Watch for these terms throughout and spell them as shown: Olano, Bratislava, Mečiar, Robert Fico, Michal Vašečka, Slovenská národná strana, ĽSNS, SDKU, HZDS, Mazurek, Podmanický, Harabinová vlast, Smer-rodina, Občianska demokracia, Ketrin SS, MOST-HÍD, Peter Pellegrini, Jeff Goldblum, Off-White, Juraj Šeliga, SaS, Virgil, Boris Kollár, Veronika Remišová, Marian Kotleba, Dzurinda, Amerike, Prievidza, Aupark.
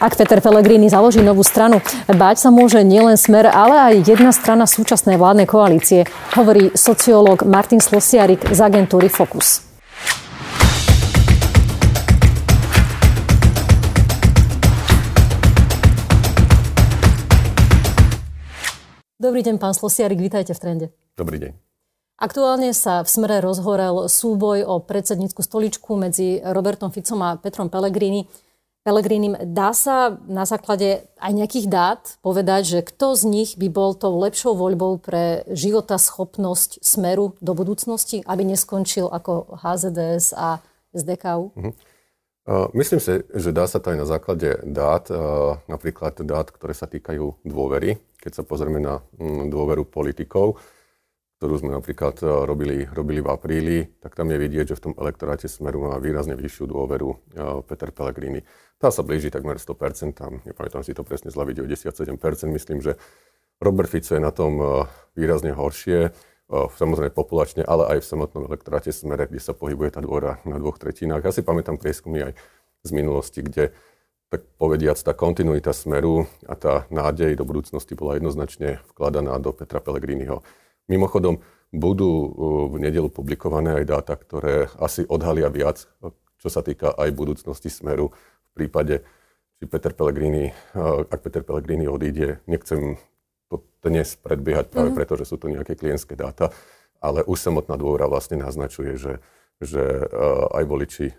Ak Peter Pellegrini založí novú stranu, báť sa môže nielen Smer, ale aj jedna strana súčasnej vládnej koalície, hovorí sociológ Martin Slosiarik z agentúry Focus. Dobrý deň, pán Slosiarik, vítajte v Trende. Dobrý deň. Aktuálne sa v Smere rozhorel súboj o predsednícku stoličku medzi Robertom Ficom a Petrom Pellegrinim. Dá sa na základe aj nejakých dát povedať, že kto z nich by bol tou lepšou voľbou pre životaschopnosť Smeru do budúcnosti, aby neskončil ako HZDS a SDKU? Myslím si, že dá sa to aj na základe dát, napríklad dát, ktoré sa týkajú dôvery. Keď sa pozrieme na dôveru politikov, ktorú sme napríklad robili v apríli, tak tam je vidieť, že v tom elektoráte Smeru má výrazne vyššiu dôveru Peter Pellegrini. Tá sa blíži takmer 100%, tam nepamätám si to presne zle, 97%. Myslím, že Robert Fico je na tom výrazne horšie, samozrejme populačne, ale aj v samotnom elektoráte Smere, kde sa pohybuje tá dôvera na 2/3. Ja si pamätám prieskumy aj z minulosti, kde, tak povediac, tá kontinuita Smeru a tá nádej do budúcnosti bola jednoznačne vkladaná do Petra Pellegriniho. Mimochodom, budú v nedeľu publikované aj dáta, ktoré asi odhalia viac, čo sa týka aj budúcnosti Smeru v prípade, či Peter Pellegrini odíde. Nechcem to dnes predbiehať práve preto, že sú to nejaké klientské dáta, ale už samotná dôvera vlastne naznačuje, že aj voliči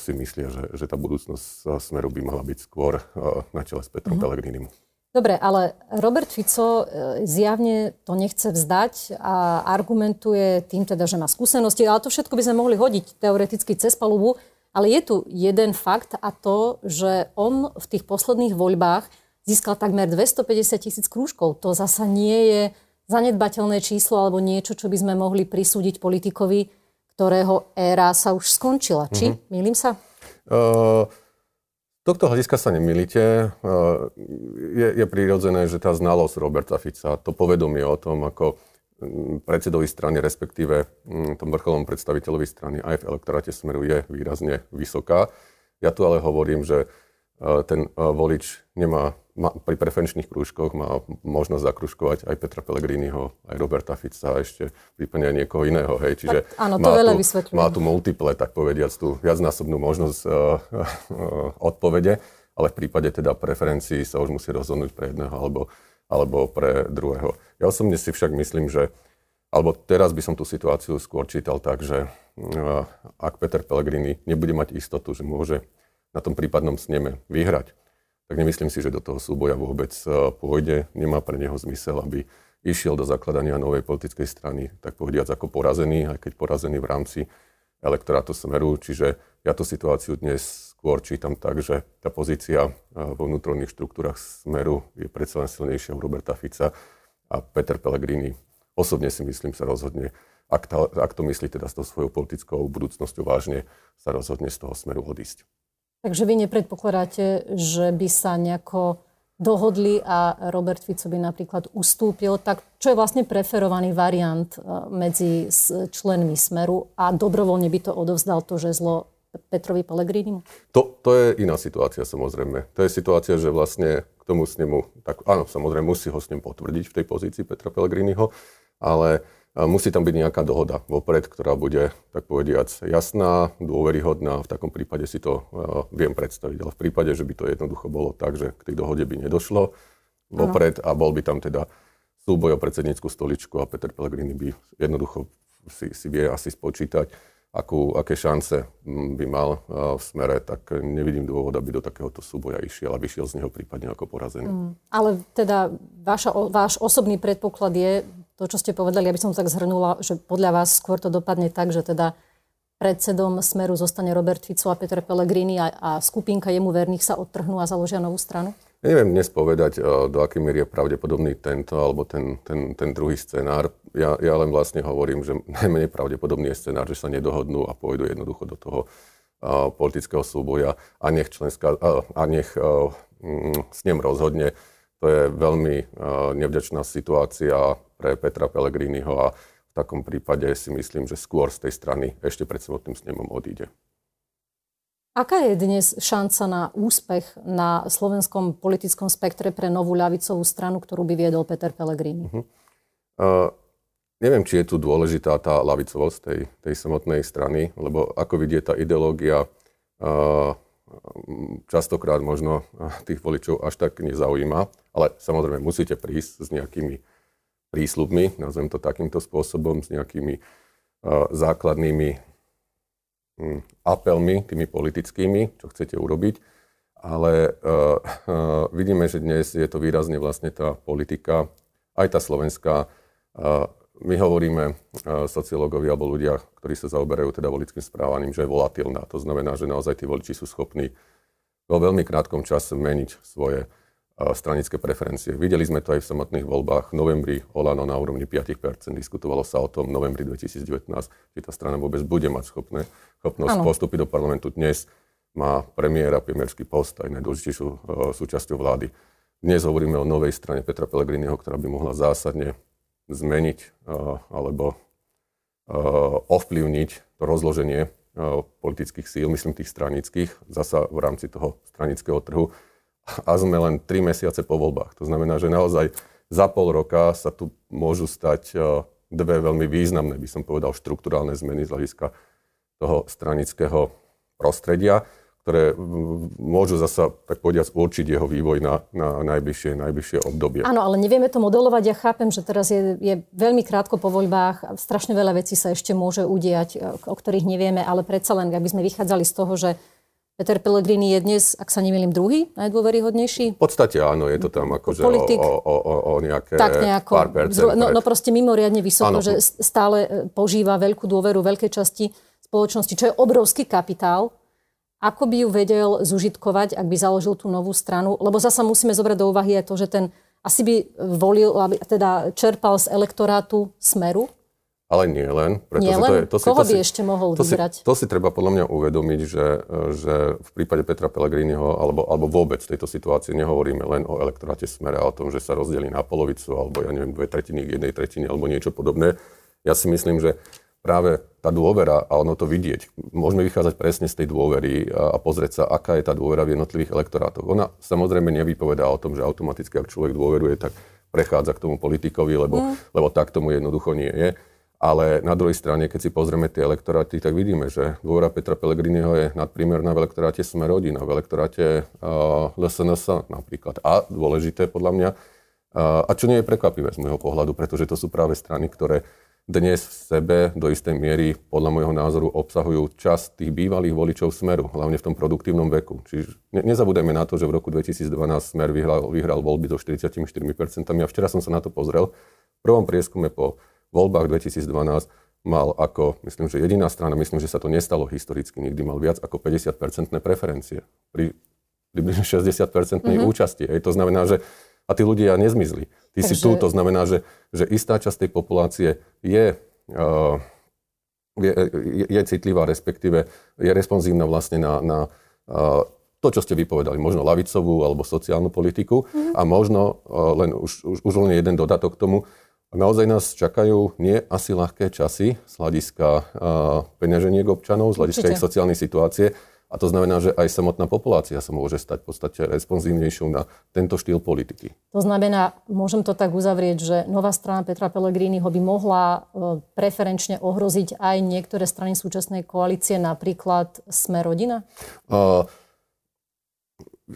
si myslia, že tá budúcnosť Smeru by mala byť skôr na čele s Petrom Pellegrinim. Dobre, ale Robert Fico zjavne to nechce vzdať a argumentuje tým teda, že má skúsenosti, ale to všetko by sme mohli hodiť teoreticky cez palubu, ale je tu jeden fakt a to, že on v tých posledných voľbách získal takmer 250,000 krúžkov. To zasa nie je zanedbateľné číslo alebo niečo, čo by sme mohli prisúdiť politikovi, ktorého éra sa už skončila. Či? Mýlim sa? Z tohto hľadiska sa nemýlite. Je prirodzené, že tá znalosť Roberta Fica, to povedomie o tom, ako predsedovi strany, respektíve tom vrcholnom predstaviteľovi strany aj v elektoráte Smeru je výrazne vysoká. Ja tu ale hovorím, že ten volič má pri preferenčných krúžkoch má možnosť zakružkovať aj Petra Pellegriniho, aj Roberta Fica, a ešte prípadne aj niekoho iného. Hej. Čiže tak, áno, to veľa vysvetľujem. Má tu multiple, tak povediac, tú viacnásobnú možnosť odpovede, ale v prípade teda preferencií sa už musí rozhodnúť pre jedného alebo pre druhého. Ja osobne si však myslím, že alebo teraz by som tú situáciu skôr čítal tak, že ak Peter Pellegrini nebude mať istotu, že môže na tom prípadnom sneme vyhrať, tak nemyslím si, že do toho súboja vôbec pôjde. Nemá pre neho zmysel, aby išiel do zakladania novej politickej strany, tak povediac, ako porazený, aj keď porazený v rámci elektorátu Smeru. Čiže ja tú situáciu dnes skôr čítam tak, že tá pozícia vo vnútorných štruktúrach Smeru je predsa len silnejšia u Roberta Fica a Peter Pellegrini, osobne si myslím, sa rozhodne, ak to myslí teda s tou svojou politickou budúcnosťou vážne, sa rozhodne z toho Smeru odísť. Takže vy nepredpokladáte, že by sa nejako dohodli a Robert Fico by napríklad ustúpil, tak čo je vlastne preferovaný variant medzi členmi Smeru a dobrovoľne by to odovzdal to žezlo Petrovi Pellegrinimu? To je iná situácia, samozrejme. To je situácia, že vlastne k tomu snemu, tak áno, samozrejme musí ho s ním potvrdiť v tej pozícii Petra Pellegriniho, ale musí tam byť nejaká dohoda vopred, ktorá bude, tak povediac, jasná, dôveryhodná. V takom prípade si to viem predstaviť. Ale v prípade, že by to jednoducho bolo tak, že k tej dohode by nedošlo vopred a bol by tam teda súboj o predsednícku stoličku a Peter Pellegrini by jednoducho si vie asi spočítať, aké šance by mal v Smere, tak nevidím dôvod, aby do takéhoto súboja išiel a vyšiel z neho prípadne ako porazený. Ale teda váš osobný predpoklad je to, čo ste povedali, aby som tak zhrnula, že podľa vás skôr to dopadne tak, že teda predsedom Smeru zostane Robert Fico a Peter Pellegrini a skupinka jemu verných sa odtrhnú a založia novú stranu? Ja neviem dnes povedať, do akej miery je pravdepodobný tento alebo ten druhý scenár. Ja len vlastne hovorím, že najmenej pravdepodobný je scenár, že sa nedohodnú a pôjdu jednoducho do toho politického súboja a nech s ním rozhodne. To je veľmi nevďačná situácia pre Petra Pellegriniho a v takom prípade si myslím, že skôr z tej strany ešte pred samotným snemom odíde. Aká je dnes šanca na úspech na slovenskom politickom spektre pre novú ľavicovú stranu, ktorú by viedol Peter Pellegrini? Neviem, či je tu dôležitá tá ľavicovosť tej samotnej strany, lebo ako vidieť, tá ideológia častokrát možno tých voličov až tak nezaujíma, ale samozrejme musíte prísť s nejakými prísľubmi, nazvem to takýmto spôsobom, s nejakými základnými apelmi, tými politickými, čo chcete urobiť, ale vidíme, že dnes je to výrazne vlastne tá politika, aj tá slovenská. My hovoríme, sociológovi alebo ľudia, ktorí sa zaoberajú teda voličským správaním, že je volatilná. To znamená, že naozaj tí voliči sú schopní vo veľmi krátkom čase meniť svoje stranické preferencie. Videli sme to aj v samotných voľbách. V novembri Olano na úrovni 5%, diskutovalo sa o tom v novembri 2019, či tá strana vôbec bude mať schopnosť postúpiť do parlamentu. Dnes má premiérsky post aj najdôležitejšou súčasťou vlády. Dnes hovoríme o novej strane Petra Pellegriniho, ktorá by mohla zásadne zmeniť alebo ovplyvniť to rozloženie politických síl, myslím tých stranických, zasa v rámci toho stranického trhu. A sme len 3 mesiace po voľbách. To znamená, že naozaj za pol roka sa tu môžu stať dve veľmi významné, by som povedal, štrukturálne zmeny z hľadiska toho stranického prostredia, ktoré môžu zasa, tak povediac, určiť jeho vývoj na najbližšie obdobie. Áno, ale nevieme to modelovať. Ja chápem, že teraz je veľmi krátko po voľbách, strašne veľa vecí sa ešte môže udiať, o ktorých nevieme, ale predsa len, aby sme vychádzali z toho, že Peter Pellegrini je dnes, ak sa nemýlim, druhý najdôveryhodnejší? V podstate áno, je to tam akože o nejaké pár percent. No proste mimoriadne vysoko, áno. Že stále požíva veľkú dôveru veľkej časti spoločnosti, čo je obrovský kapitál. Ako by ju vedel zužitkovať, ak by založil tú novú stranu? Lebo zasa musíme zobrať do úvahy aj to, že ten asi by volil, teda čerpal z elektorátu Smeru. Ale nie len. Koho by ešte mohol vybrať? To si treba podľa mňa uvedomiť, že v prípade Petra Pellegriniho alebo vôbec v tejto situácii nehovoríme len o elektoráte Smere a o tom, že sa rozdelí na polovicu alebo ja neviem, 2/3, k 1/3 alebo niečo podobné. Ja si myslím, že práve tá dôvera, a ono to vidieť, môžeme vychádzať presne z tej dôvery a pozrieť sa, aká je tá dôvera v jednotlivých elektorátoch. Ona samozrejme nevypovedá o tom, že automaticky, ak človek dôveruje, tak prechádza k tomu politikovi, lebo tak tomu jednoducho nie je. Ale na druhej strane, keď si pozrieme tie elektoráty, tak vidíme, že dôvera Petra Pellegriniho je nadprimerná v elektoráte Smer-rodina, v elektoráte ĽSNS napríklad. A dôležité podľa mňa, a čo nie je prekvapivé z môjho pohľadu, pretože to sú práve strany, ktoré dnes v sebe do istej miery podľa môjho názoru obsahujú časť tých bývalých voličov Smeru, hlavne v tom produktívnom veku. Čiže nezabudeme na to, že v roku 2012 Smer vyhral voľby do 44%. Ja včera som sa na to pozrel. V prvom prieskume po voľbách 2012 mal ako, myslím, že jediná strana, myslím, že sa to nestalo historicky, nikdy mal viac ako 50% preferencie. Približne 60% účasti. Ej, to znamená, že a tí ľudia nezmizli. Ty si tu, to znamená, že istá časť tej populácie je citlivá, respektíve je responsívna vlastne na to, čo ste vypovedali, možno ľavicovú alebo sociálnu politiku a možno len už len jeden dodatok k tomu. A naozaj nás čakajú nie asi ľahké časy z hľadiska peňaženiek občanov, z hľadiska ich sociálnej situácie. A to znamená, že aj samotná populácia sa môže stať v podstate responsívnejšou na tento štýl politiky. To znamená, môžem to tak uzavrieť, že nová strana Petra Pellegriniho by mohla preferenčne ohroziť aj niektoré strany súčasnej koalície, napríklad Smer-rodina?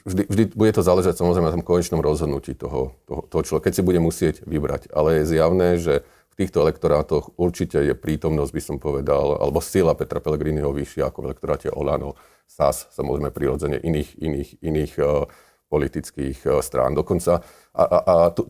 Vždy bude to záležať samozrejme na tom konečnom rozhodnutí toho človeka, keď si bude musieť vybrať. Ale je zjavné, že v týchto elektorátoch určite je prítomnosť, by som povedal, alebo sila Petra Pellegriniho vyššia ako v elektoráte Olano, SaS, samozrejme prirodzene iných politických strán. Dokonca,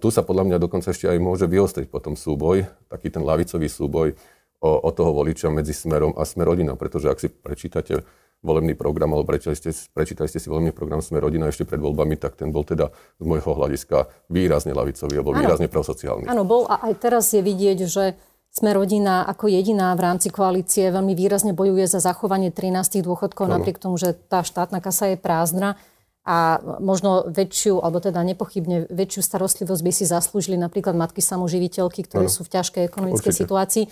tu sa podľa mňa dokonca ešte aj môže vyostriť potom súboj, taký ten ľavicový súboj o toho voliča medzi Smerom a Smer-rodinou, pretože ak si prečítate volebný program, alebo prečítali ste si volebný program Smer-rodina ešte pred voľbami, tak ten bol teda z môjho hľadiska výrazne ľavicový, alebo výrazne prosociálny. Áno, bol a aj teraz je vidieť, že Smer-rodina ako jediná v rámci koalície veľmi výrazne bojuje za zachovanie 13 dôchodkov, napriek tomu, že tá štátna kasa je prázdna a možno väčšiu, alebo teda nepochybne väčšiu starostlivosť by si zaslúžili napríklad matky samoživiteľky, ktoré sú v ťažkej ekonomickej situácii.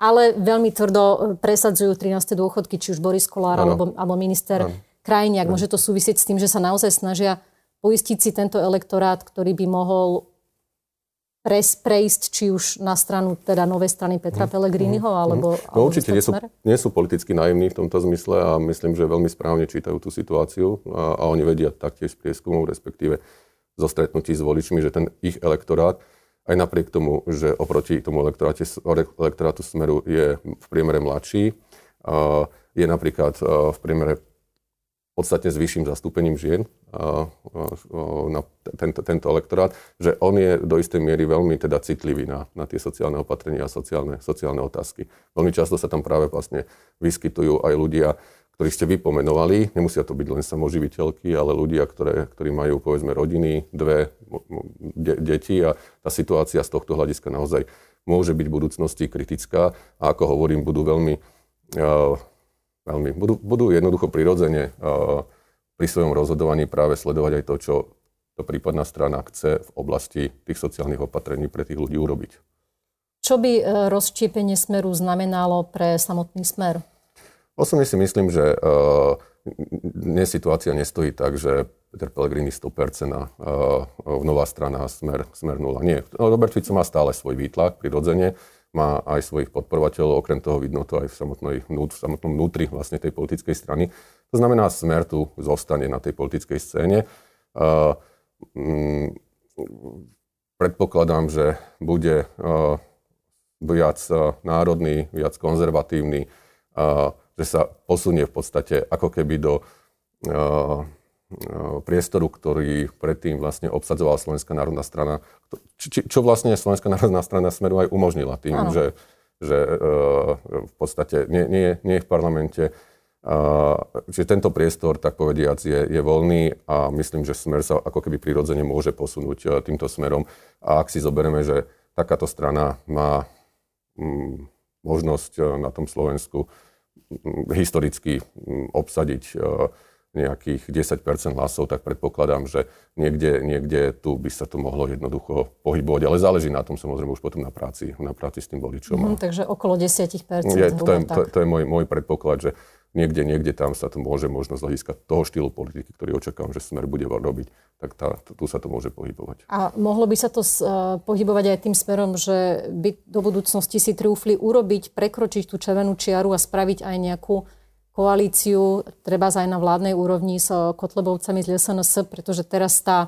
Ale veľmi tvrdo presadzujú 13. dôchodky, či už Boris Kollár alebo minister Krajniak. Môže to súvisieť s tým, že sa naozaj snažia poistiť si tento elektorát, ktorý by mohol prejsť či už na stranu, teda novej strany Petra Pellegriniho, alebo... No určite nie sú politicky naivní v tomto zmysle a myslím, že veľmi správne čítajú tú situáciu a oni vedia taktiež z prieskumov, respektíve zo stretnutí s voličmi, že ten ich elektorát, aj napriek tomu, že oproti tomu elektorátu Smeru je v priemere mladší, je napríklad v priemere podstatne s vyšším zastúpením žien na tento elektorát, že on je do istej miery veľmi teda citlivý na tie sociálne opatrenia a sociálne otázky. Veľmi často sa tam práve vlastne vyskytujú aj ľudia, ktorých ste vypomenovali. Nemusia to byť len samoživiteľky, ale ľudia, ktorí majú povedzme rodiny, dve deti a tá situácia z tohto hľadiska naozaj môže byť v budúcnosti kritická a ako hovorím, budú budú jednoducho prirodzene pri svojom rozhodovaní práve sledovať aj to, čo to prípadná strana chce v oblasti tých sociálnych opatrení pre tých ľudí urobiť. Čo by rozštiepenie Smeru znamenalo pre samotný Smer? Osobne si myslím, že situácia nestojí tak, že Peter Pellegrini 100% a nová strana Smer 0. Nie, Robert Fico má stále svoj výtlak prirodzene. Má aj svojich podporovateľov, okrem toho vidno to aj v samotnom vnútri vlastne tej politickej strany. To znamená, Smer tu zostane na tej politickej scéne. Predpokladám, že bude viac národný, viac konzervatívny, že sa posunie v podstate ako keby do priestoru, ktorý predtým vlastne obsadzovala Slovenská národná strana, čo vlastne Slovenská národná strana Smeru aj umožnila tým, že v podstate nie je v parlamente. Čiže tento priestor, tak povediac, je voľný a myslím, že Smer sa ako keby prirodzene môže posunúť týmto smerom. A ak si zoberieme, že takáto strana má možnosť na tom Slovensku historicky obsadiť nejakých 10% hlasov, tak predpokladám, že niekde tu by sa to mohlo jednoducho pohybovať. Ale záleží na tom samozrejme už potom na práci s tým voličom. Takže okolo 10%. To je môj predpoklad, že niekde tam sa to môže možno z hľadiska toho štýlu politiky, ktorý očakávam, že Smer bude robiť, tak tu sa to môže pohybovať. A mohlo by sa to pohybovať aj tým smerom, že by do budúcnosti si triúfli urobiť, prekročiť tú červenú čiaru a spraviť aj nejakú koalíciu, treba aj na vládnej úrovni s Kotlebovcami z ĽSNS, pretože teraz tá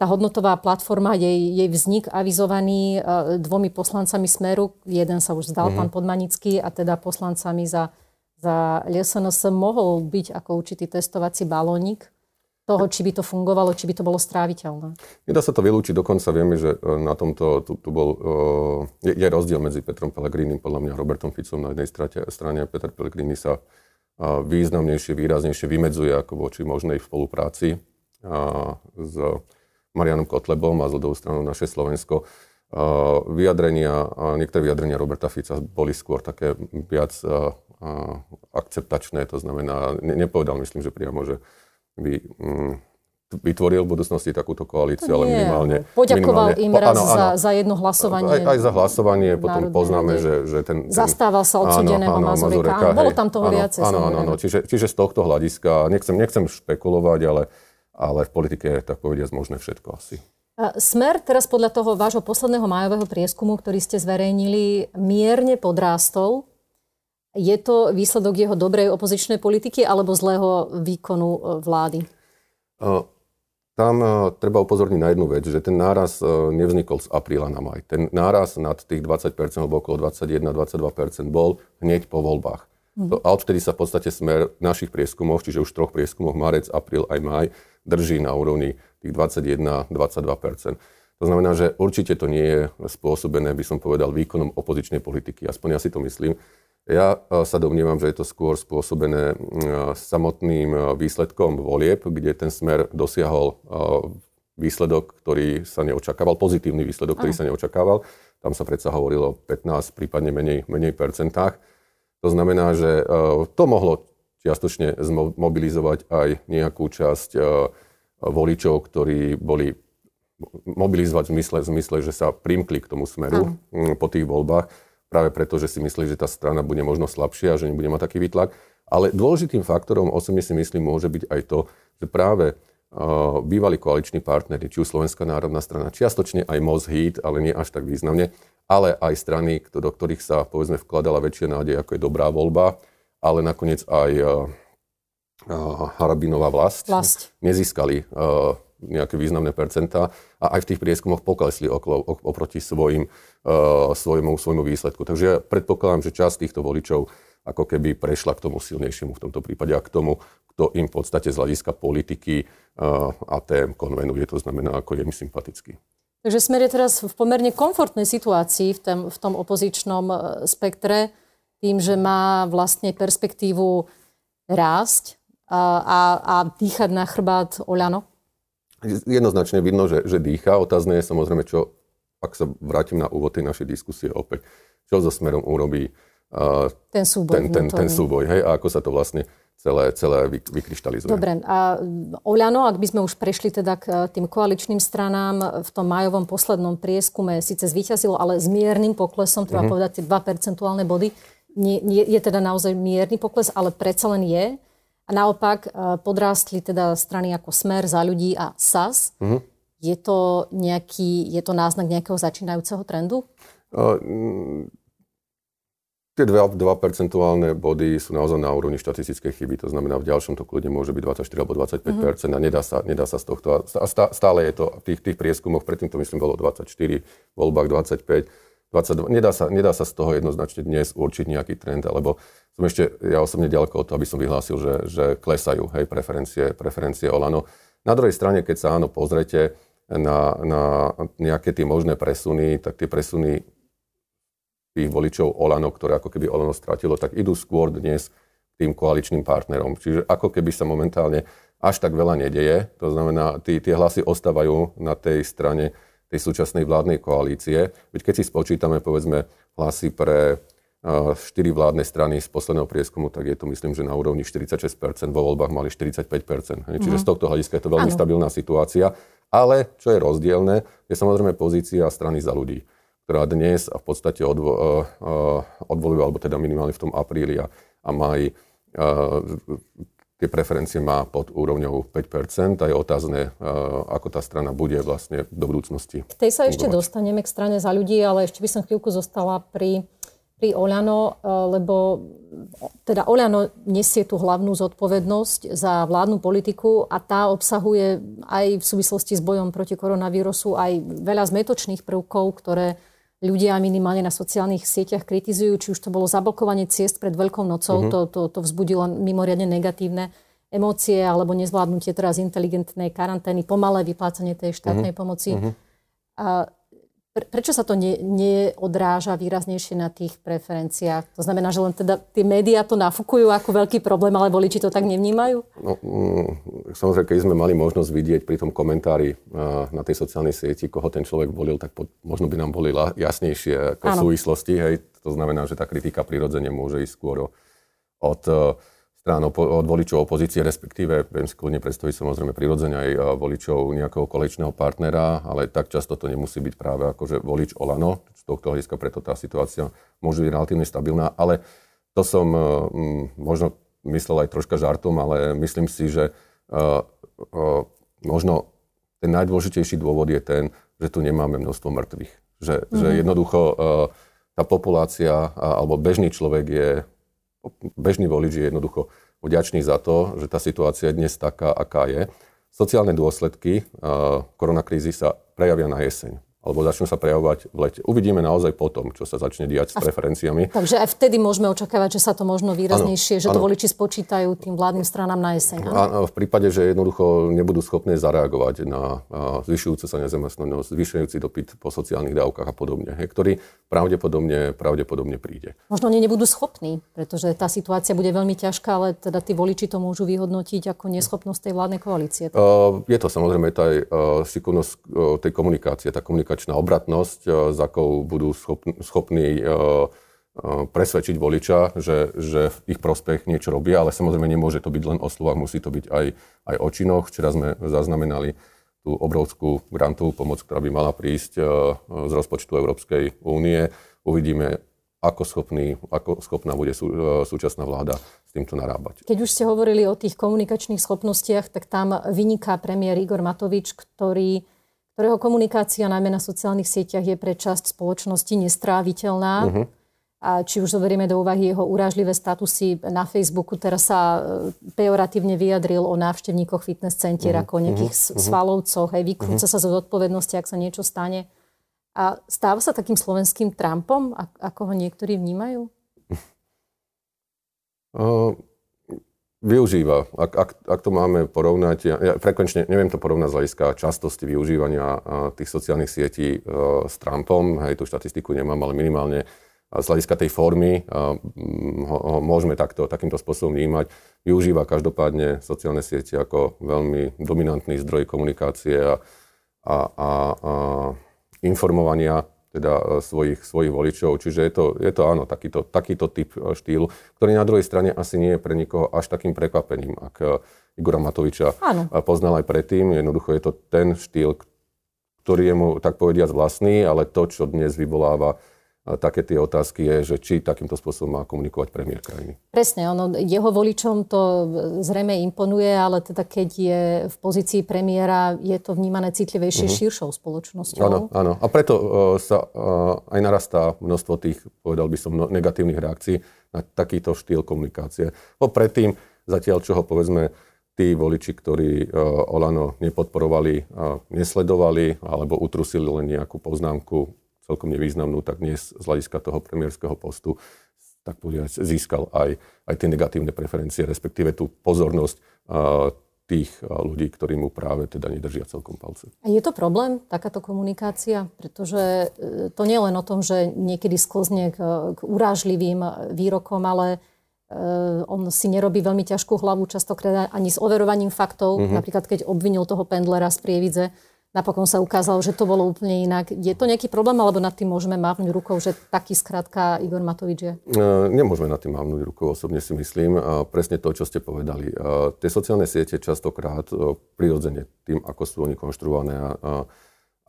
hodnotová platforma, jej vznik avizovaný dvomi poslancami Smeru, jeden sa už zdal, pán Podmanický, a teda poslancami za ĽSNS mohol byť ako určitý testovací balónik toho, či by to fungovalo, či by to bolo stráviteľné. Nedá sa to vylúčiť, dokonca vieme, že na tomto je rozdiel medzi Petrom Pellegrinim, podľa mňa Robertom Ficom na jednej strane. Peter Pellegrini sa významnejšie, výraznejšie vymedzuje ako voči možnej spolupráci s Marianom Kotlebom a s ľudovou stranou Naše Slovensko. Niektoré vyjadrenia Roberta Fica boli skôr také viac akceptačné, to znamená, nepovedal myslím, že priamo, že by vytvoril v budúcnosti takúto koalíciu, ale minimálne... Poďakoval im raz za jedno hlasovanie. Aj za hlasovanie, potom poznáme, že ten... Zastával sa odsudeného Mazureka. Bolo tam toho viacej. Áno, čiže z tohto hľadiska, nechcem špekulovať, ale v politike, tak povediať, možné všetko asi. Smer teraz podľa toho vášho posledného májového prieskumu, ktorý ste zverejnili, mierne podrástol. Je to výsledok jeho dobrej opozičnej politiky alebo zlého výkonu vlády? Tam treba upozorniť na jednu vec, že ten náraz nevznikol z apríla na maj. Ten náraz nad tých 20% alebo okolo 21-22% bol hneď po voľbách. A odtedy sa v podstate Smer v našich prieskumoch, čiže už troch prieskumoch, marec, apríl aj maj, drží na úrovni tých 21-22%. To znamená, že určite to nie je spôsobené, by som povedal, výkonom opozičnej politiky. Aspoň ja si to myslím. Ja sa domnievam, že je to skôr spôsobené samotným výsledkom volieb, kde ten Smer dosiahol výsledok, ktorý sa neočakával, pozitívny výsledok, ktorý sa neočakával. Tam sa predsa hovorilo o 15, prípadne menej percentách. To znamená, že to mohlo čiastočne zmobilizovať aj nejakú časť voličov, ktorí boli mobilizovať v zmysle, že sa primkli k tomu Smeru po tých voľbách. Práve preto, že si myslí, že tá strana bude možno slabšia, že nebude mať taký výtlak. A Ale dôležitým faktorom osobne si myslím môže byť aj to, že práve bývalí koaliční partneri, či už Slovenská národná strana, čiastočne aj MOST-HÍD, ale nie až tak významne, ale aj strany, do ktorých sa povedzme vkladala väčšia nádej, ako je Dobrá voľba, ale nakoniec aj Harabinová vlast. Nezískali nejaké významné percentá a aj v tých prieskumoch poklesli oproti svojmu výsledku. Takže ja predpokladám, že časť týchto voličov ako keby prešla k tomu silnejšiemu v tomto prípade a k tomu, kto im v podstate z hľadiska politiky a tém konvenuje, to znamená, ako je im sympatický. Takže Smer je teraz v pomerne komfortnej situácii v tom opozičnom spektre, tým, že má vlastne perspektívu rásť a dýchať na chrbát Olano? Jednoznačne vidno, že dýcha. Otázne je samozrejme, čo, ak sa vrátim na úvod tej našej diskusie opäť, čo so Smerom urobí ten súboj, hej, a ako sa to vlastne celé vykryštalizuje. Dobre, a Olano, ak by sme už prešli teda k tým koaličným stranám, v tom majovom poslednom prieskume síce zvíťazilo, ale s miernym poklesom, treba povedať, 2 percentuálne body, nie, je teda naozaj mierny pokles, ale predsa len je. A naopak podrástli teda strany ako Smer, Za ľudí a SaS. Mm-hmm. Je to náznak nejakého začínajúceho trendu? Tie 2 percentuálne body sú naozaj na úrovni štatistickej chyby. To znamená, v ďalšom to kľudne môže byť 24 alebo 25% a nedá sa z tohto. Stále je to v tých prieskumoch, predtým to myslím bolo 24, voľbách 25, 22. Nedá sa z toho jednoznačne dnes určiť nejaký trend, alebo som ešte ja osobne ďaleko od toho, aby som vyhlásil, že klesajú, hej, preferencie Olano. Na druhej strane, keď sa áno pozrete na nejaké tie možné presuny, tak tie presuny tých voličov Olano, ktoré ako keby Olano stratilo, tak idú skôr dnes tým koaličným partnerom. Čiže ako keby sa momentálne až tak veľa nedeje, to znamená, tie hlasy ostávajú na tej strane tej súčasnej vládnej koalície. Veď keď si spočítame, povedzme, hlasy pre 4 vládne strany z posledného prieskumu, tak je to, myslím, že na úrovni 46%, vo voľbách mali 45%. Čiže z tohto hľadiska je to veľmi stabilná situácia. Ale čo je rozdielne, je samozrejme pozícia strany Za ľudí, ktorá dnes a v podstate odvoluje, alebo teda minimálne v tom apríli a máji tie preferencie má pod úrovňou 5% a je otázne, ako tá strana bude vlastne do budúcnosti. K tej sa ešte dostaneme, k strane Za ľudí, ale ešte by som chvíľku zostala pri Olano, lebo teda Olano nesie tú hlavnú zodpovednosť za vládnu politiku a tá obsahuje aj v súvislosti s bojom proti koronavírusu aj veľa zmetočných prvkov, ktoré ľudia minimálne na sociálnych sieťach kritizujú, či už to bolo zablokovanie ciest pred Veľkou nocou, to vzbudilo mimoriadne negatívne emócie, alebo nezvládnutie teraz inteligentnej karantény, pomalé vyplácanie tej štátnej pomoci. A prečo sa to neodráža výraznejšie na tých preferenciách? To znamená, že len teda tie médiá to nafúkujú ako veľký problém, ale voliči to tak nevnímajú? No, samozrejme, keď sme mali možnosť vidieť pri tom komentári na tej sociálnej sieti, koho ten človek volil, tak možno by nám boli jasnejšie súvislosti. Hej. To znamená, že tá kritika prirodzene môže ísť skôr od voličov opozície, respektíve, viem si kľudne predstaviť samozrejme prirodzene aj voličov nejakého koaličného partnera, ale tak často to nemusí byť práve akože volič Olano. Z tohto hľadiska preto tá situácia môže byť relatívne stabilná, ale to som možno myslel aj troška žartom, ale myslím si, že možno ten najdôležitejší dôvod je ten, že tu nemáme množstvo mŕtvych. Že jednoducho tá populácia alebo bežný človek je... Bežný volič je jednoducho vďačný za to, že tá situácia je dnes taká, aká je. Sociálne dôsledky koronakrízy sa prejavia na jeseň, alebo začnú sa prejavovať v lete. Uvidíme naozaj potom, čo sa začne diať s preferenciami. Takže aj vtedy môžeme očakávať, že sa to možno výraznejšie, to voliči spočítajú tým vládnym stranám na jeseň. Áno, v prípade, že jednoducho nebudú schopné zareagovať na zvyšujúcu sa nezamestnanosť, zvyšujúci dopyt po sociálnych dávkach a podobne, ktorý pravdepodobne príde. Možno oni nebudú schopní, pretože tá situácia bude veľmi ťažká, ale teda tí voliči to môžu vyhodnotiť ako neschopnosť tej vládnej koalície. Je to samozrejme tá šikovnosť tej komunikácie, tá komunikačná obratnosť, za akou budú schopní presvedčiť voliča, že v ich prospech niečo robia, ale samozrejme nemôže to byť len o slovách, musí to byť aj o činoch. Včera sme zaznamenali tú obrovskú grantovú pomoc, ktorá by mala prísť z rozpočtu Európskej únie. Uvidíme, ako schopná bude súčasná vláda s týmto narábať. Keď už ste hovorili o tých komunikačných schopnostiach, tak tam vyniká premiér Igor Matovič, ktorého komunikácia najmä na sociálnych sieťach je pre časť spoločnosti nestráviteľná. Uh-huh. A či už zoberieme do úvahy jeho urážlivé statusy na Facebooku, teraz sa pejoratívne vyjadril o návštevníkoch fitness centier ako nejakých svalovcoch, hej, vykrúca sa zo zodpovednosti, ak sa niečo stane. A stáva sa takým slovenským Trumpom, ako ho niektorí vnímajú? Využíva. Ak to máme porovnať, ja frekvenčne neviem to porovnať z hľadiska častosti využívania tých sociálnych sietí s Trumpom, hej, tú štatistiku nemám, ale minimálne z hľadiska tej formy ho môžeme takýmto spôsobom vnímať. Využíva každopádne sociálne siete ako veľmi dominantný zdroj komunikácie a informovania teda svojich voličov. Čiže je to áno, takýto typ štýlu, ktorý na druhej strane asi nie je pre nikoho až takým prekvapením. Ak Igora Matoviča poznal aj predtým, jednoducho je to ten štýl, ktorý je mu tak povediac vlastný, ale to, čo dnes vyvoláva také tie otázky je, že či takýmto spôsobom má komunikovať premiér krajiny. Presne, ono, jeho voličom to zrejme imponuje, ale teda keď je v pozícii premiéra, je to vnímané citlivejšie širšou spoločnosťou. Áno. A preto sa aj narastá množstvo tých, povedal by som, negatívnych reakcií na takýto štýl komunikácie. Predtým, zatiaľ čo ho povedzme, tí voliči, ktorí Olano nepodporovali, nesledovali alebo utrusili len nejakú poznámku celkom nevýznamnú, tak dnes z hľadiska toho premiérskeho postu tak získal aj tie negatívne preferencie, respektíve tú pozornosť tých ľudí, ktorí mu práve teda nedržia celkom palce. A je to problém, takáto komunikácia? Pretože to nie len o tom, že niekedy sklzne k urážlivým výrokom, ale on si nerobí veľmi ťažkú hlavu, častokrát ani s overovaním faktov. Napríklad, keď obvinil toho Pendlera z Prievidze, napokon sa ukázalo, že to bolo úplne inak. Je to nejaký problém, alebo nad tým môžeme mávnuť rukou, že taký skrátka Igor Matovič je? Nemôžeme nad tým mávnuť rukou, osobne si myslím. Presne to, čo ste povedali. Tie sociálne siete častokrát prirodzene tým, ako sú oni konštruované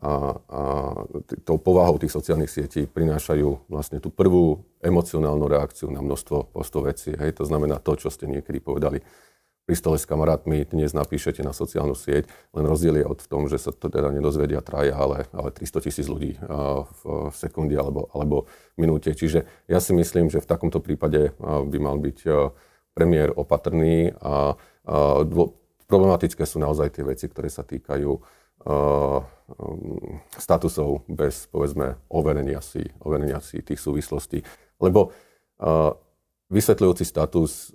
a tou povahou tých sociálnych sietí prinášajú vlastne tú prvú emocionálnu reakciu na množstvo postov vecí. Hej, to znamená to, čo ste niekedy povedali pri stole s kamarátmi, dnes napíšete na sociálnu sieť, len rozdiel je v tom, že sa to teda nedozvedia traja, ale 300,000 ľudí v sekunde alebo minúte. Čiže ja si myslím, že v takomto prípade by mal byť premiér opatrný a problematické sú naozaj tie veci, ktoré sa týkajú statusov bez, povedzme, overenia si tých súvislostí. Lebo vysvetľujúci status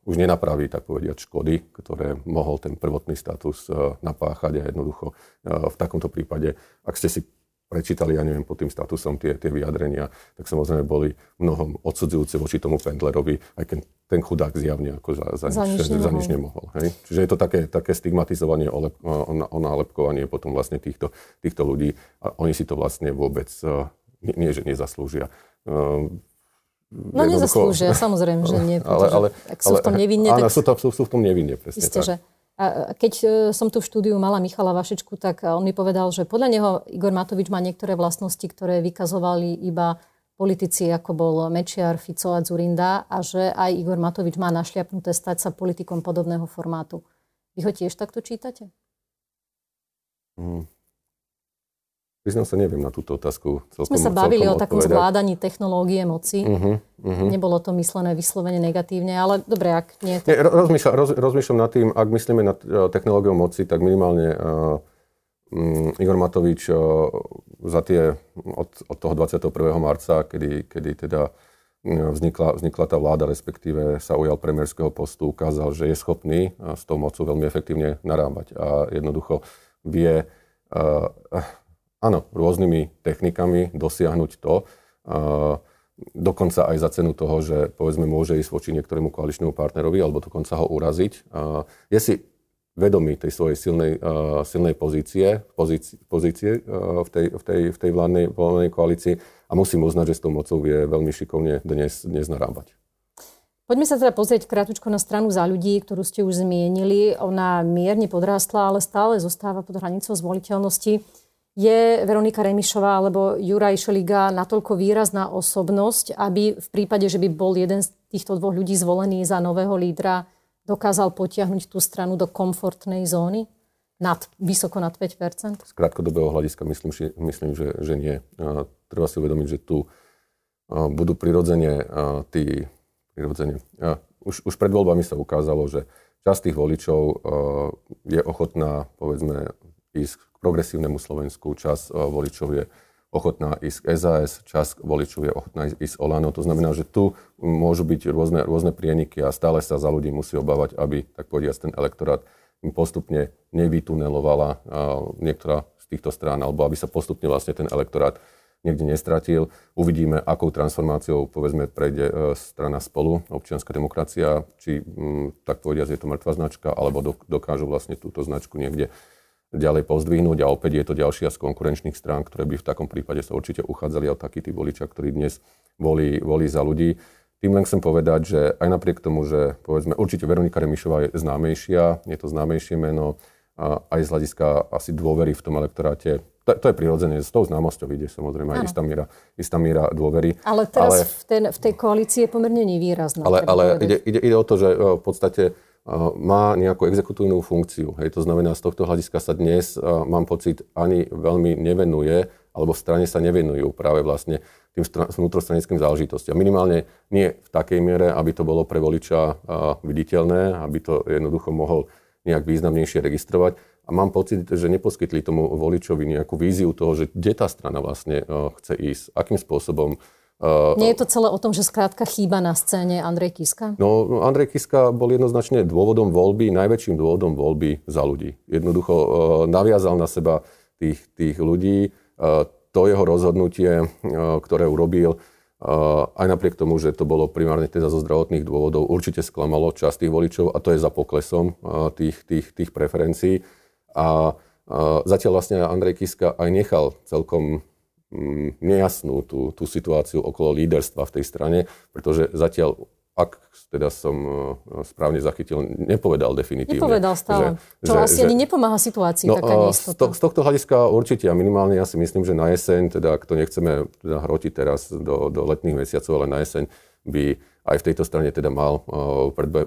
už nenapraví, tak povediať, škody, ktoré mohol ten prvotný status napáchať a jednoducho v takomto prípade, ak ste si prečítali, ja neviem, pod tým statusom tie vyjadrenia, tak samozrejme boli mnohom odsudzujúce voči tomu Pendlerovi, aj keď ten chudák zjavne ako za nič nemohol. Hej? Čiže je to také stigmatizovanie, onálepkovanie potom vlastne týchto ľudí a oni si to vlastne vôbec nie že nezaslúžia. No nezaslúžia, samozrejme, že nie, pretože ak sú v tom nevinne, tak... Áno, sú v tom nevinne, presne isté, tak. Že. A keď som tu v štúdiu mala Michala Vašečku, tak on mi povedal, že podľa neho Igor Matovič má niektoré vlastnosti, ktoré vykazovali iba politici, ako bol Mečiar, Fico a Dzurinda, a že aj Igor Matovič má našliapnuté stať sa politikom podobného formátu. Vy ho tiež takto čítate? Priznám sa, neviem na túto otázku celkom odpovedať. Sme sa bavili o takom zvládaní technológie moci. Nebolo to myslené vyslovene negatívne, ale dobre, ak nie... Tak... Rozmýšľam nad tým, ak myslíme nad technológiou moci, tak minimálne Igor Matovič za tie od toho 21. marca, kedy teda vznikla tá vláda, respektíve sa ujal premiérskeho postu, ukázal, že je schopný s tou mocou veľmi efektívne narábať. A jednoducho vie... Áno, rôznymi technikami dosiahnuť to, dokonca aj za cenu toho, že povedzme môže ísť voči niektorému koaličnému partnerovi alebo dokonca ho uraziť. Je si vedomý tej svojej silnej pozície v tej vládnej koalícii a musím uznať, že s tou mocou vie veľmi šikovne dnes narábať. Poďme sa teda pozrieť krátko na stranu Za ľudí, ktorú ste už zmienili. Ona mierne podrástla, ale stále zostáva pod hranicou zvoliteľnosti. Je Veronika Remišová alebo Juraj Šeliga natoľko výrazná osobnosť, aby v prípade, že by bol jeden z týchto dvoch ľudí zvolený za nového lídra, dokázal potiahnuť tú stranu do komfortnej zóny? Vysoko nad 5%? Z krátkodobého hľadiska myslím, že nie. Treba si uvedomiť, že tu budú prirodzene. Už pred voľbami sa ukázalo, že časť tých voličov je ochotná, povedzme, ísť k Progresívnemu Slovensku, časť voličov je ochotná ísť k SaS, časť voličov je ochotná ísť Olano. To znamená, že tu môžu byť rôzne prieniky a stále sa za ľudí musí obávať, aby, tak povediať, ten elektorát im postupne nevytunelovala niektorá z týchto strán, alebo aby sa postupne vlastne ten elektorát niekde nestratil. Uvidíme, akou transformáciou, povedzme, prejde strana Spolu, Občianska demokracia, či, tak povediať, je to mŕtva značka, alebo dokážu vlastne túto značku niekde ďalej pozdvihnúť. A opäť je to ďalšia z konkurenčných strán, ktoré by v takom prípade sa určite uchádzali o taký tí voličia, ktorí dnes volí za ľudí. Tým len chcem povedať, že aj napriek tomu, že povedzme určite Veronika Remišová je známejšia, je to známejšie meno, aj z hľadiska asi dôvery v tom elektoráte. To je prirodzené, s tou známosťou ide samozrejme aj istá míra dôvery. Ale teraz v tej koalícii je pomerne nevýrazná. Ale ide o to, že v podstate má nejakú exekutívnu funkciu. Hej, to znamená, z tohto hľadiska sa dnes, mám pocit, ani veľmi nevenuje, alebo v strane sa nevenujú práve vlastne tým vnútrostranickým záležitostiam. Minimálne nie v takej miere, aby to bolo pre voliča viditeľné, aby to jednoducho mohol nejak významnejšie registrovať. A mám pocit, že neposkytli tomu voličovi nejakú víziu toho, že kde tá strana vlastne chce ísť, akým spôsobom. Nie je to celé o tom, že skrátka chýba na scéne Andrej Kiska? No, Andrej Kiska bol jednoznačne najväčším dôvodom voľby za ľudí. Jednoducho naviazal na seba tých ľudí. To jeho rozhodnutie, ktoré urobil, aj napriek tomu, že to bolo primárne teda zo zdravotných dôvodov, určite sklamalo časť tých voličov, a to je za poklesom tých preferencií. A zatiaľ vlastne Andrej Kiska aj nechal celkom nejasnú tú situáciu okolo líderstva v tej strane, pretože zatiaľ, ak teda som správne zachytil, nepovedal definitívne. Nepovedal stále. Čo asi ani nepomáha situácii, taká neistota. Z tohto hľadiska určite, a minimálne ja si myslím, že na jeseň, teda ak to nechceme teda hrotiť teraz do letných mesiacov, ale na jeseň by aj v tejto strane teda mal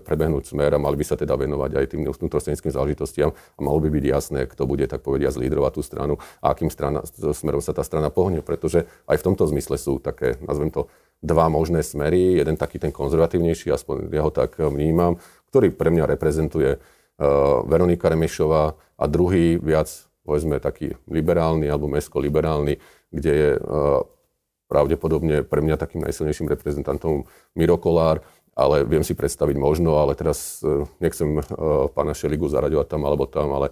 prebehnúť Smer a mal by sa teda venovať aj tým vnútrostranickým záležitostiam a malo by byť jasné, kto bude, tak povediať, lídrovať tú stranu a akým smerom sa tá strana pohne, pretože aj v tomto zmysle sú také, nazvem to, dva možné smery. Jeden taký ten konzervatívnejší, aspoň ja ho tak vnímam, ktorý pre mňa reprezentuje Veronika Remišová, a druhý viac, povedzme, taký liberálny alebo mestsko-liberálny, kde je pravdepodobne pre mňa takým najsilnejším reprezentantom Miro Kolár, ale viem si predstaviť možno, ale teraz nechcem pána Šeligu zaraďovať tam, ale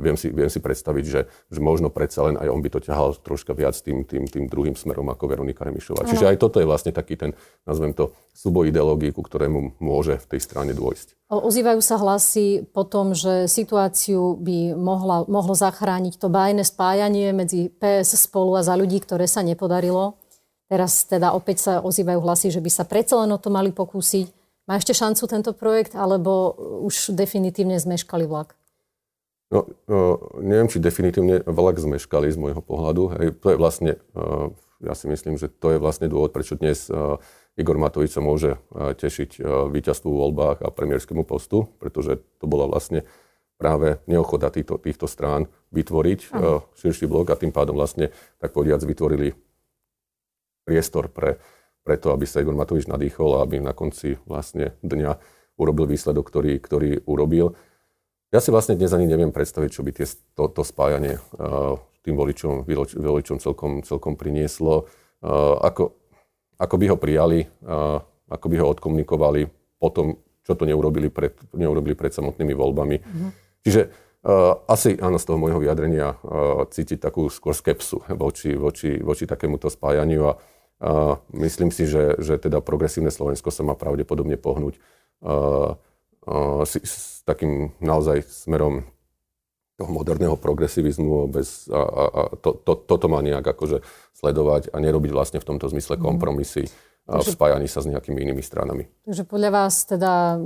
viem si predstaviť, že možno predsa len aj on by to ťahal troška viac tým druhým smerom ako Veronika Remišová. Čiže aj toto je vlastne taký ten, nazvem to, súboj ideológií, ku ktorému môže v tej strane dôjsť. Ozývajú sa hlasy po tom, že situáciu by mohlo zachrániť to bájne spájanie medzi PS, Spolu a Za ľudí, ktoré sa nepodarilo. Teraz teda opäť sa ozývajú hlasy, že by sa predsa len o to mali pokúsiť. Má ešte šancu tento projekt, alebo už definitívne zmeškali vlak? No, neviem, či definitívne vlak zmeškali z môjho pohľadu. Hej, to je vlastne, ja si myslím, že to je vlastne dôvod, prečo dnes Igor Matovič sa môže tešiť víťazstvu v voľbách a premiérskému postu, pretože to bola vlastne práve neochota týchto strán vytvoriť širší blok, a tým pádom vlastne, tak povediac, vytvorili priestor pre to, aby sa Igor Matovič nadýchol a aby na konci vlastne dňa urobil výsledok, ktorý urobil. Ja si vlastne dnes ani neviem predstaviť, čo by to spájanie tým voličom celkom prinieslo. Ako by ho prijali, ako by ho odkomunikovali po tom, čo to neurobili pred samotnými voľbami. Mhm. Čiže asi áno, z toho môjho vyjadrenia cítiť takú skôr skepsu voči takémuto spájaniu, a myslím si, že teda Progresívne Slovensko sa má pravdepodobne pohnúť s takým naozaj smerom toho moderného progresivizmu toto má nejak akože sledovať a nerobiť vlastne v tomto zmysle kompromisy v spájaní sa s nejakými inými stranami. Takže podľa vás teda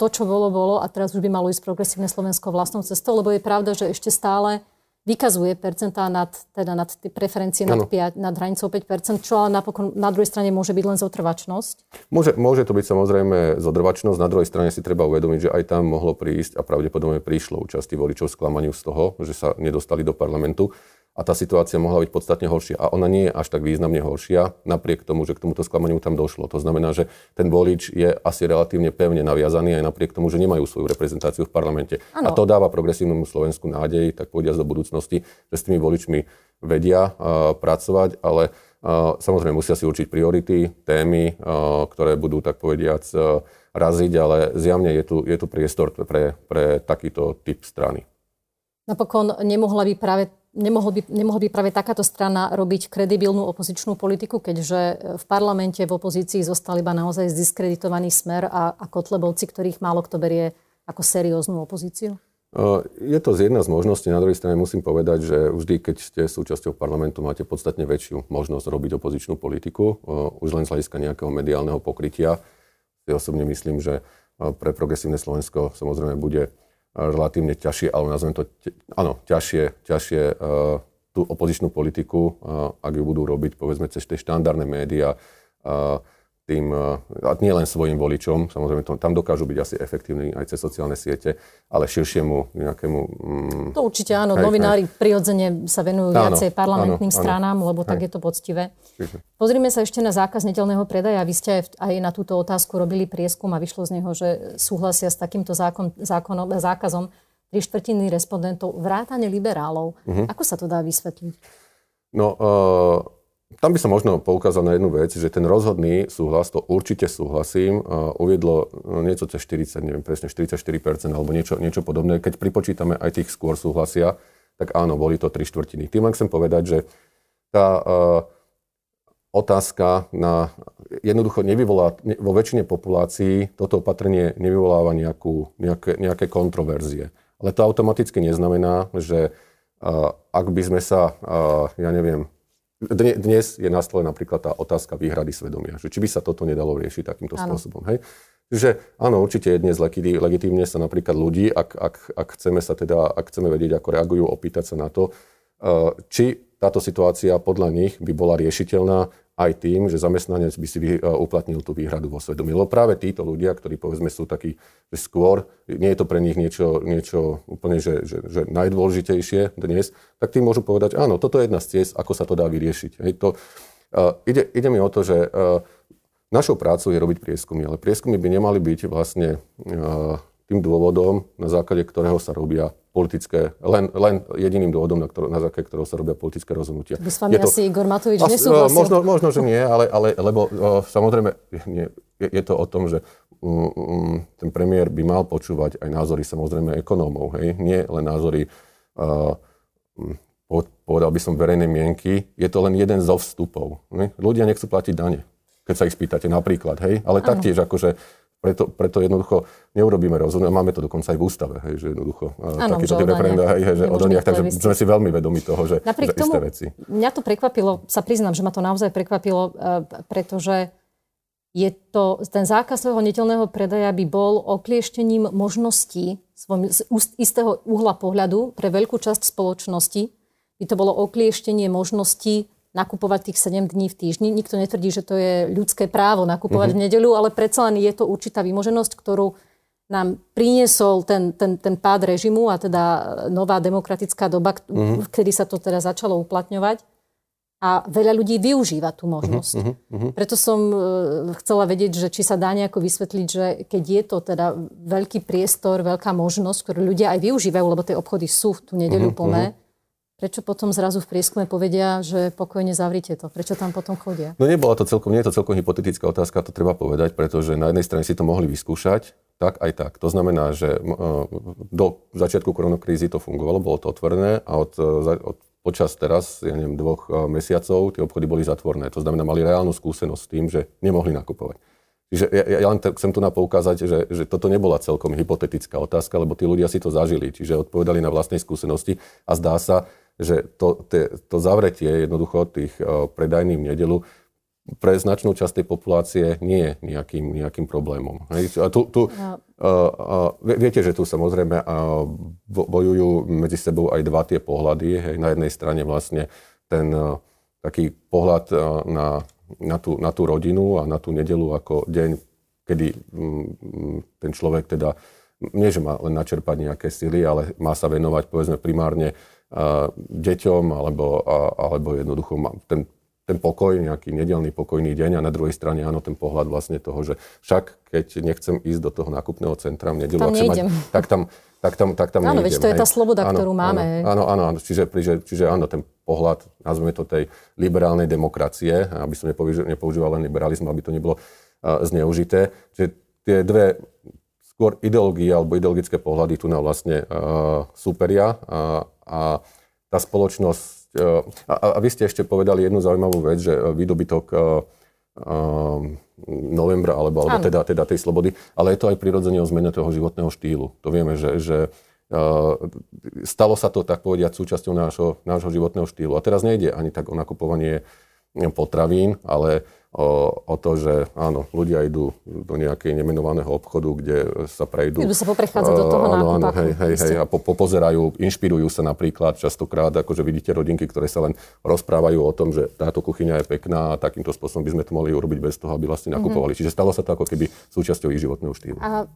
To, čo bolo, a teraz už by malo ísť Progresívne Slovensko vlastnou cestou, lebo je pravda, že ešte stále vykazuje percentá nad preferencie nad hranicou 5%, čo napokon na druhej strane môže byť len zotrvačnosť? Môže to byť samozrejme zotrvačnosť. Na druhej strane si treba uvedomiť, že aj tam mohlo prísť a pravdepodobne prišlo účasti voličov sklamaniu z toho, že sa nedostali do parlamentu. A tá situácia mohla byť podstatne horšia. A ona nie je až tak významne horšia, napriek tomu, že k tomuto sklamaniu tam došlo. To znamená, že ten volič je asi relatívne pevne naviazaný aj napriek tomu, že nemajú svoju reprezentáciu v parlamente. Ano. A to dáva Progresívnemu Slovensku nádej, tak povediať do budúcnosti, že s tými voličmi vedia pracovať, ale samozrejme musia si určiť priority, témy, ktoré budú, tak povediac, raziť, ale zjavne je tu priestor pre takýto typ strany. Napokon nemohla by práve takáto strana robiť kredibilnú opozičnú politiku, keďže v parlamente v opozícii zostal iba naozaj zdiskreditovaný Smer a Kotlebovci, ktorých málo kto berie ako serióznu opozíciu? Je to jedna z možností. Na druhej strane musím povedať, že vždy, keď ste súčasťou parlamentu, máte podstatne väčšiu možnosť robiť opozičnú politiku. Už len z hľadiska nejakého mediálneho pokrytia. Ja osobne myslím, že pre Progresívne Slovensko samozrejme bude relatívne ťažšie, ale nazvem to ťažšie tú opozičnú politiku, ak ju budú robiť, povedzme, cez tie štandardné médiá, a nie len svojim voličom, samozrejme, tam dokážu byť asi efektívni aj cez sociálne siete, ale širšiemu nejakému... To určite áno, novinári prirodzene sa venujú viacej parlamentným stranám, lebo tak je to poctivé. Pozrime sa ešte na zákaz nedeľného predaja. Vy ste aj na túto otázku robili prieskum a vyšlo z neho, že súhlasia s takýmto zákazom 3/4 respondentov vrátane liberálov. Uh-huh. Ako sa to dá vysvetliť? Tam by som možno poukázal na jednu vec, že ten rozhodný súhlas, to určite súhlasím, uviedlo niečo cez 40, neviem presne, 44% alebo niečo podobné. Keď pripočítame aj tých skôr súhlasia, tak áno, boli to 3/4. Tým len chcem povedať, že tá otázka jednoducho nevyvolá, vo väčšine populácií toto opatrenie nevyvoláva nejaké kontroverzie. Ale to automaticky neznamená, že ak by sme sa, dnes je na stole napríklad tá otázka výhrady svedomia, že či by sa toto nedalo riešiť takýmto spôsobom. Hej? Že áno, určite je dnes legitímne sa napríklad ľudí, ak chceme vedieť, ako reagujú, opýtať sa na to, či táto situácia podľa nich by bola riešiteľná aj tým, že zamestnanec by si uplatnil tú výhradu vo svedomí. Lebo práve títo ľudia, ktorí povedzme sú takí, že skôr, nie je to pre nich niečo úplne že najdôležitejšie dnes, tak tí môžu povedať, áno, toto je jedna z ciest, ako sa to dá vyriešiť. Hej, ide mi o to, že našou prácou je robiť prieskumy, ale prieskumy by nemali byť vlastne tým dôvodom, na základe ktorého sa robia politické, len jediným dôvodom, na základe ktorého sa robia politické rozhodnutia. By s vami asi Igor Matovič nesúhlasil. Možno, že nie, ale lebo samozrejme je to o tom, že ten premiér by mal počúvať aj názory samozrejme ekonómov, hej? Nie len názory, povedal by som, verejnej mienky. Je to len jeden zo vstupov. Ne? Ľudia nechcú platiť dane, keď sa ich spýtate napríklad, hej? Ale taktiež akože Preto jednoducho neurobíme rozhodnutie. Máme to dokonca aj v ústave, hej, že jednoducho takýto typ referenda, že o daniach, takže sme si veľmi vedomi toho, že isté veci. Mňa to prekvapilo, sa priznám, že ma to naozaj prekvapilo, pretože ten zákaz svojho nedeľného predaja by bol oklieštením možností z istého uhla pohľadu pre veľkú časť spoločnosti. By to bolo oklieštenie možností nakupovať tých 7 dní v týždni. Nikto netvrdí, že to je ľudské právo nakupovať v nedeľu, ale predsa len je to určitá vymoženosť, ktorú nám priniesol ten pád režimu a teda nová demokratická doba, kedy sa to teda začalo uplatňovať. A veľa ľudí využíva tú možnosť. Preto som chcela vedieť, že či sa dá nejako vysvetliť, že keď je to teda veľký priestor, veľká možnosť, ktorú ľudia aj využívajú, lebo tie obchody sú v tú nedeľu plné, prečo potom zrazu v prieskume povedia, že pokojne zavrite to? Prečo tam potom chodia? Nie je to celkom hypotetická otázka, to treba povedať, pretože na jednej strane si to mohli vyskúšať, tak aj tak. To znamená, že do začiatku koronakrízy to fungovalo, bolo to otvorené a počas teraz, 2 mesiacov tie obchody boli zatvorené. To znamená, mali reálnu skúsenosť s tým, že nemohli nakupovať. Čiže ja len chcem tu napoukázať, že toto nebola celkom hypotetická otázka, lebo tí ľudia si to zažili, čiže odpovedali na vlastnej skúsenosti a zdá sa, že to zavretie jednoducho tých predajní v nedeľu pre značnú časť tej populácie nie je nejakým problémom. Hej? A viete, že tu samozrejme bojujú medzi sebou aj dva tie pohľady. Hej? Na jednej strane vlastne ten taký pohľad na tú rodinu a na tú nedeľu ako deň, kedy ten človek teda nie, že má len načerpať nejaké sily, ale má sa venovať povedzme primárne deťom alebo jednoducho má ten pokoj, nejaký nedeľný pokojný deň, a na druhej strane áno, ten pohľad vlastne toho, že však keď nechcem ísť do toho nákupného centra v nedeľu, tak tam áno, nejdem. Áno, veď to je tá sloboda, ktorú máme. Áno, čiže áno, ten pohľad, nazveme to tej liberálnej demokracie, aby som nepoužíval len liberalizmu, aby to nebolo zneužité. Čiže tie dve skôr ideológie alebo ideologické pohľady tu na vlastne súperia a tá spoločnosť. A vy ste ešte povedali jednu zaujímavú vec, že výdobytok novembra alebo teda tej slobody, ale je to aj prirodzene o zmene toho životného štýlu. To vieme, že stalo sa to, tak povediať, súčasťou nášho životného štýlu. A teraz nejde ani tak o nakupovanie potravín, ale o to, že áno, ľudia idú do nejakého nemenovaného obchodu, kde sa prejdú. Idú sa poprechádzať do toho nákupu. Hej, a popozerajú, inšpirujú sa napríklad častokrát, akože vidíte rodinky, ktoré sa len rozprávajú o tom, že táto kuchyňa je pekná a takýmto spôsobom by sme to mohli urobiť bez toho, aby vlastne nakupovali. Čiže stalo sa to ako keby súčasťou ich životného štýlu. A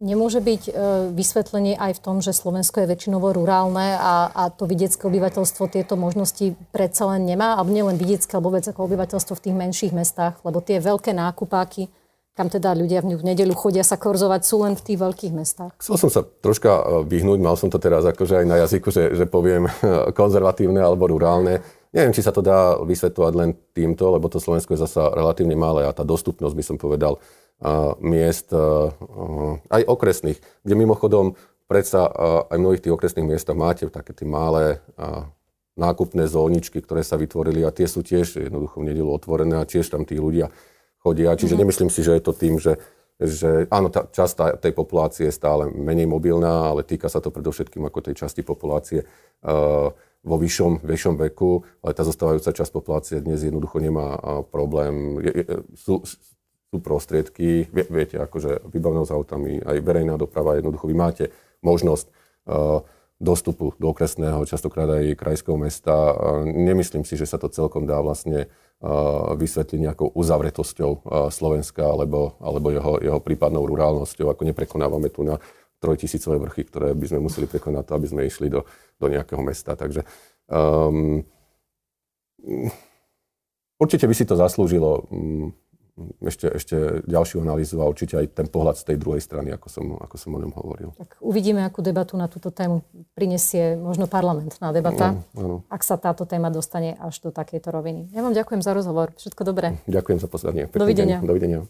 nemôže byť vysvetlenie aj v tom, že Slovensko je väčšinovo rurálne a to vidiecké obyvateľstvo tieto možnosti predsa len nemá, alebo nielen vidiecké, alebo vôbec ako obyvateľstvo v tých menších mestách, lebo tie veľké nákupáky, kam teda ľudia v nedeľu chodia sa korzovať, sú len v tých veľkých mestách. Chcel som sa troška vyhnúť, mal som to teraz akože aj na jazyku, že poviem konzervatívne alebo rurálne. Neviem, či sa to dá vysvetľovať len týmto, lebo to Slovensko je zasa relatívne malé a tá dostupnosť, by som povedal, miest aj okresných, kde mimochodom predsa aj v mnohých tých okresných miestach máte také tie malé nákupné zóničky, ktoré sa vytvorili a tie sú tiež jednoducho v nedeľu otvorené a tiež tam tí ľudia chodia. Čiže nemyslím si, že je to tým, že áno, tá časť tej populácie je stále menej mobilná, ale týka sa to predovšetkým ako tej časti populácie vo vyššom veku, ale tá zostávajúca časť populácie dnes jednoducho nemá problém. Sú prostriedky, viete, akože vybavené s autami, aj verejná doprava, jednoducho vy máte možnosť dostupu do okresného, častokrát aj krajského mesta. Nemyslím si, že sa to celkom dá vlastne vysvetliť nejakou uzavretosťou Slovenska alebo jeho prípadnou rurálnosťou, ako neprekonávame tu na 3000 vrchy, ktoré by sme museli prekonať to, aby sme išli do nejakého mesta. Takže určite by si to zaslúžilo ešte ďalšiu analýzu a určite aj ten pohľad z tej druhej strany, ako som o ňom hovoril. Tak uvidíme, akú debatu na túto tému prinesie možno parlamentná debata, ak sa táto téma dostane až do takejto roviny. Ja vám ďakujem za rozhovor. Všetko dobré. Ďakujem za pozvanie. Dovidenia.